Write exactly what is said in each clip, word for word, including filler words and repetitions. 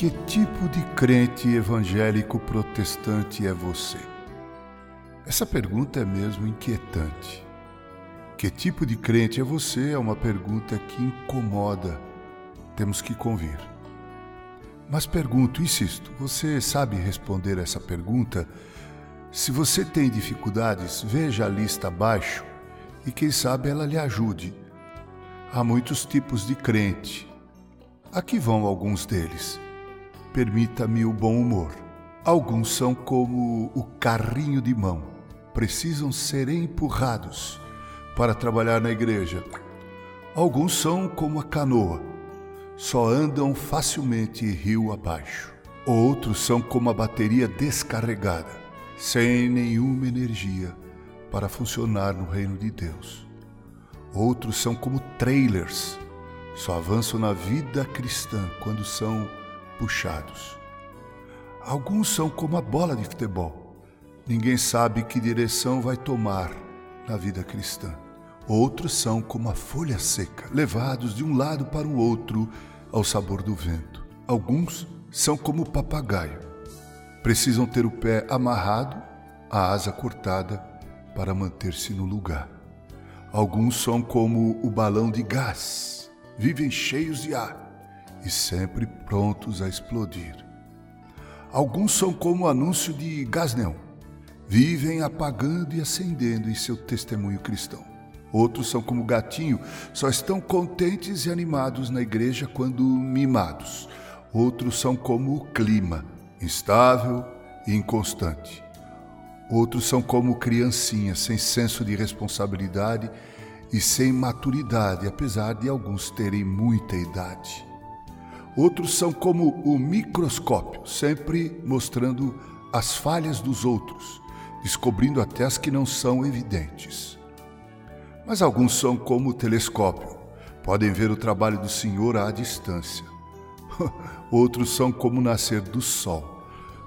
que tipo de crente evangélico protestante é você? Essa pergunta é mesmo inquietante. Que tipo de crente é você é uma pergunta que incomoda. Temos que convir. Mas pergunto, insisto, você sabe responder essa pergunta? Se você tem dificuldades, veja a lista abaixo e quem sabe ela lhe ajude. Há muitos tipos de crente. Aqui vão alguns deles. Permita-me o bom humor. Alguns são como o carrinho de mão. Precisam ser empurrados para trabalhar na igreja. Alguns são como a canoa. Só andam facilmente rio abaixo. Outros são como a bateria descarregada, sem nenhuma energia para funcionar no reino de Deus. Outros são como trailers. Só avançam na vida cristã quando são puxados. Alguns são como a bola de futebol. Ninguém sabe que direção vai tomar na vida cristã. Outros são como a folha seca, levados de um lado para o outro ao sabor do vento. Alguns são como o papagaio. Precisam ter o pé amarrado, a asa cortada para manter-se no lugar. Alguns são como o balão de gás. Vivem cheios de ar e sempre prontos a explodir. Alguns são como o anúncio de gás neon. Vivem apagando e acendendo em seu testemunho cristão. Outros são como gatinho, só estão contentes e animados na igreja quando mimados. Outros são como o clima, instável e inconstante. Outros são como criancinhas, sem senso de responsabilidade e sem maturidade, apesar de alguns terem muita idade. Outros são como o microscópio, sempre mostrando as falhas dos outros, descobrindo até as que não são evidentes. Mas alguns são como o telescópio, podem ver o trabalho do Senhor à distância. Outros são como o nascer do sol,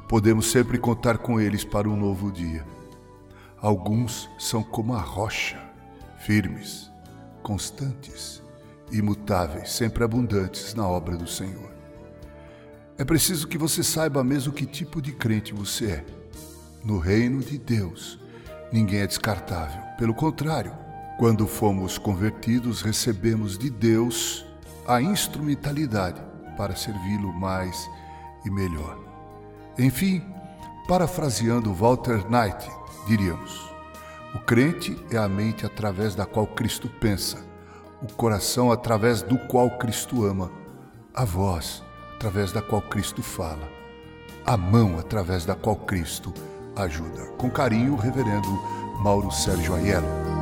podemos sempre contar com eles para um novo dia. Alguns são como a rocha, firmes, constantes, imutáveis, sempre abundantes na obra do Senhor. É preciso que você saiba mesmo que tipo de crente você é. No reino de Deus, ninguém é descartável. Pelo contrário, quando fomos convertidos, recebemos de Deus a instrumentalidade para servi-lo mais e melhor. Enfim, parafraseando Walter Knight, diríamos: o crente é a mente através da qual Cristo pensa, o coração através do qual Cristo ama, a voz através da qual Cristo fala, a mão através da qual Cristo ajuda. Com carinho, o reverendo Mauro Sérgio Aiello.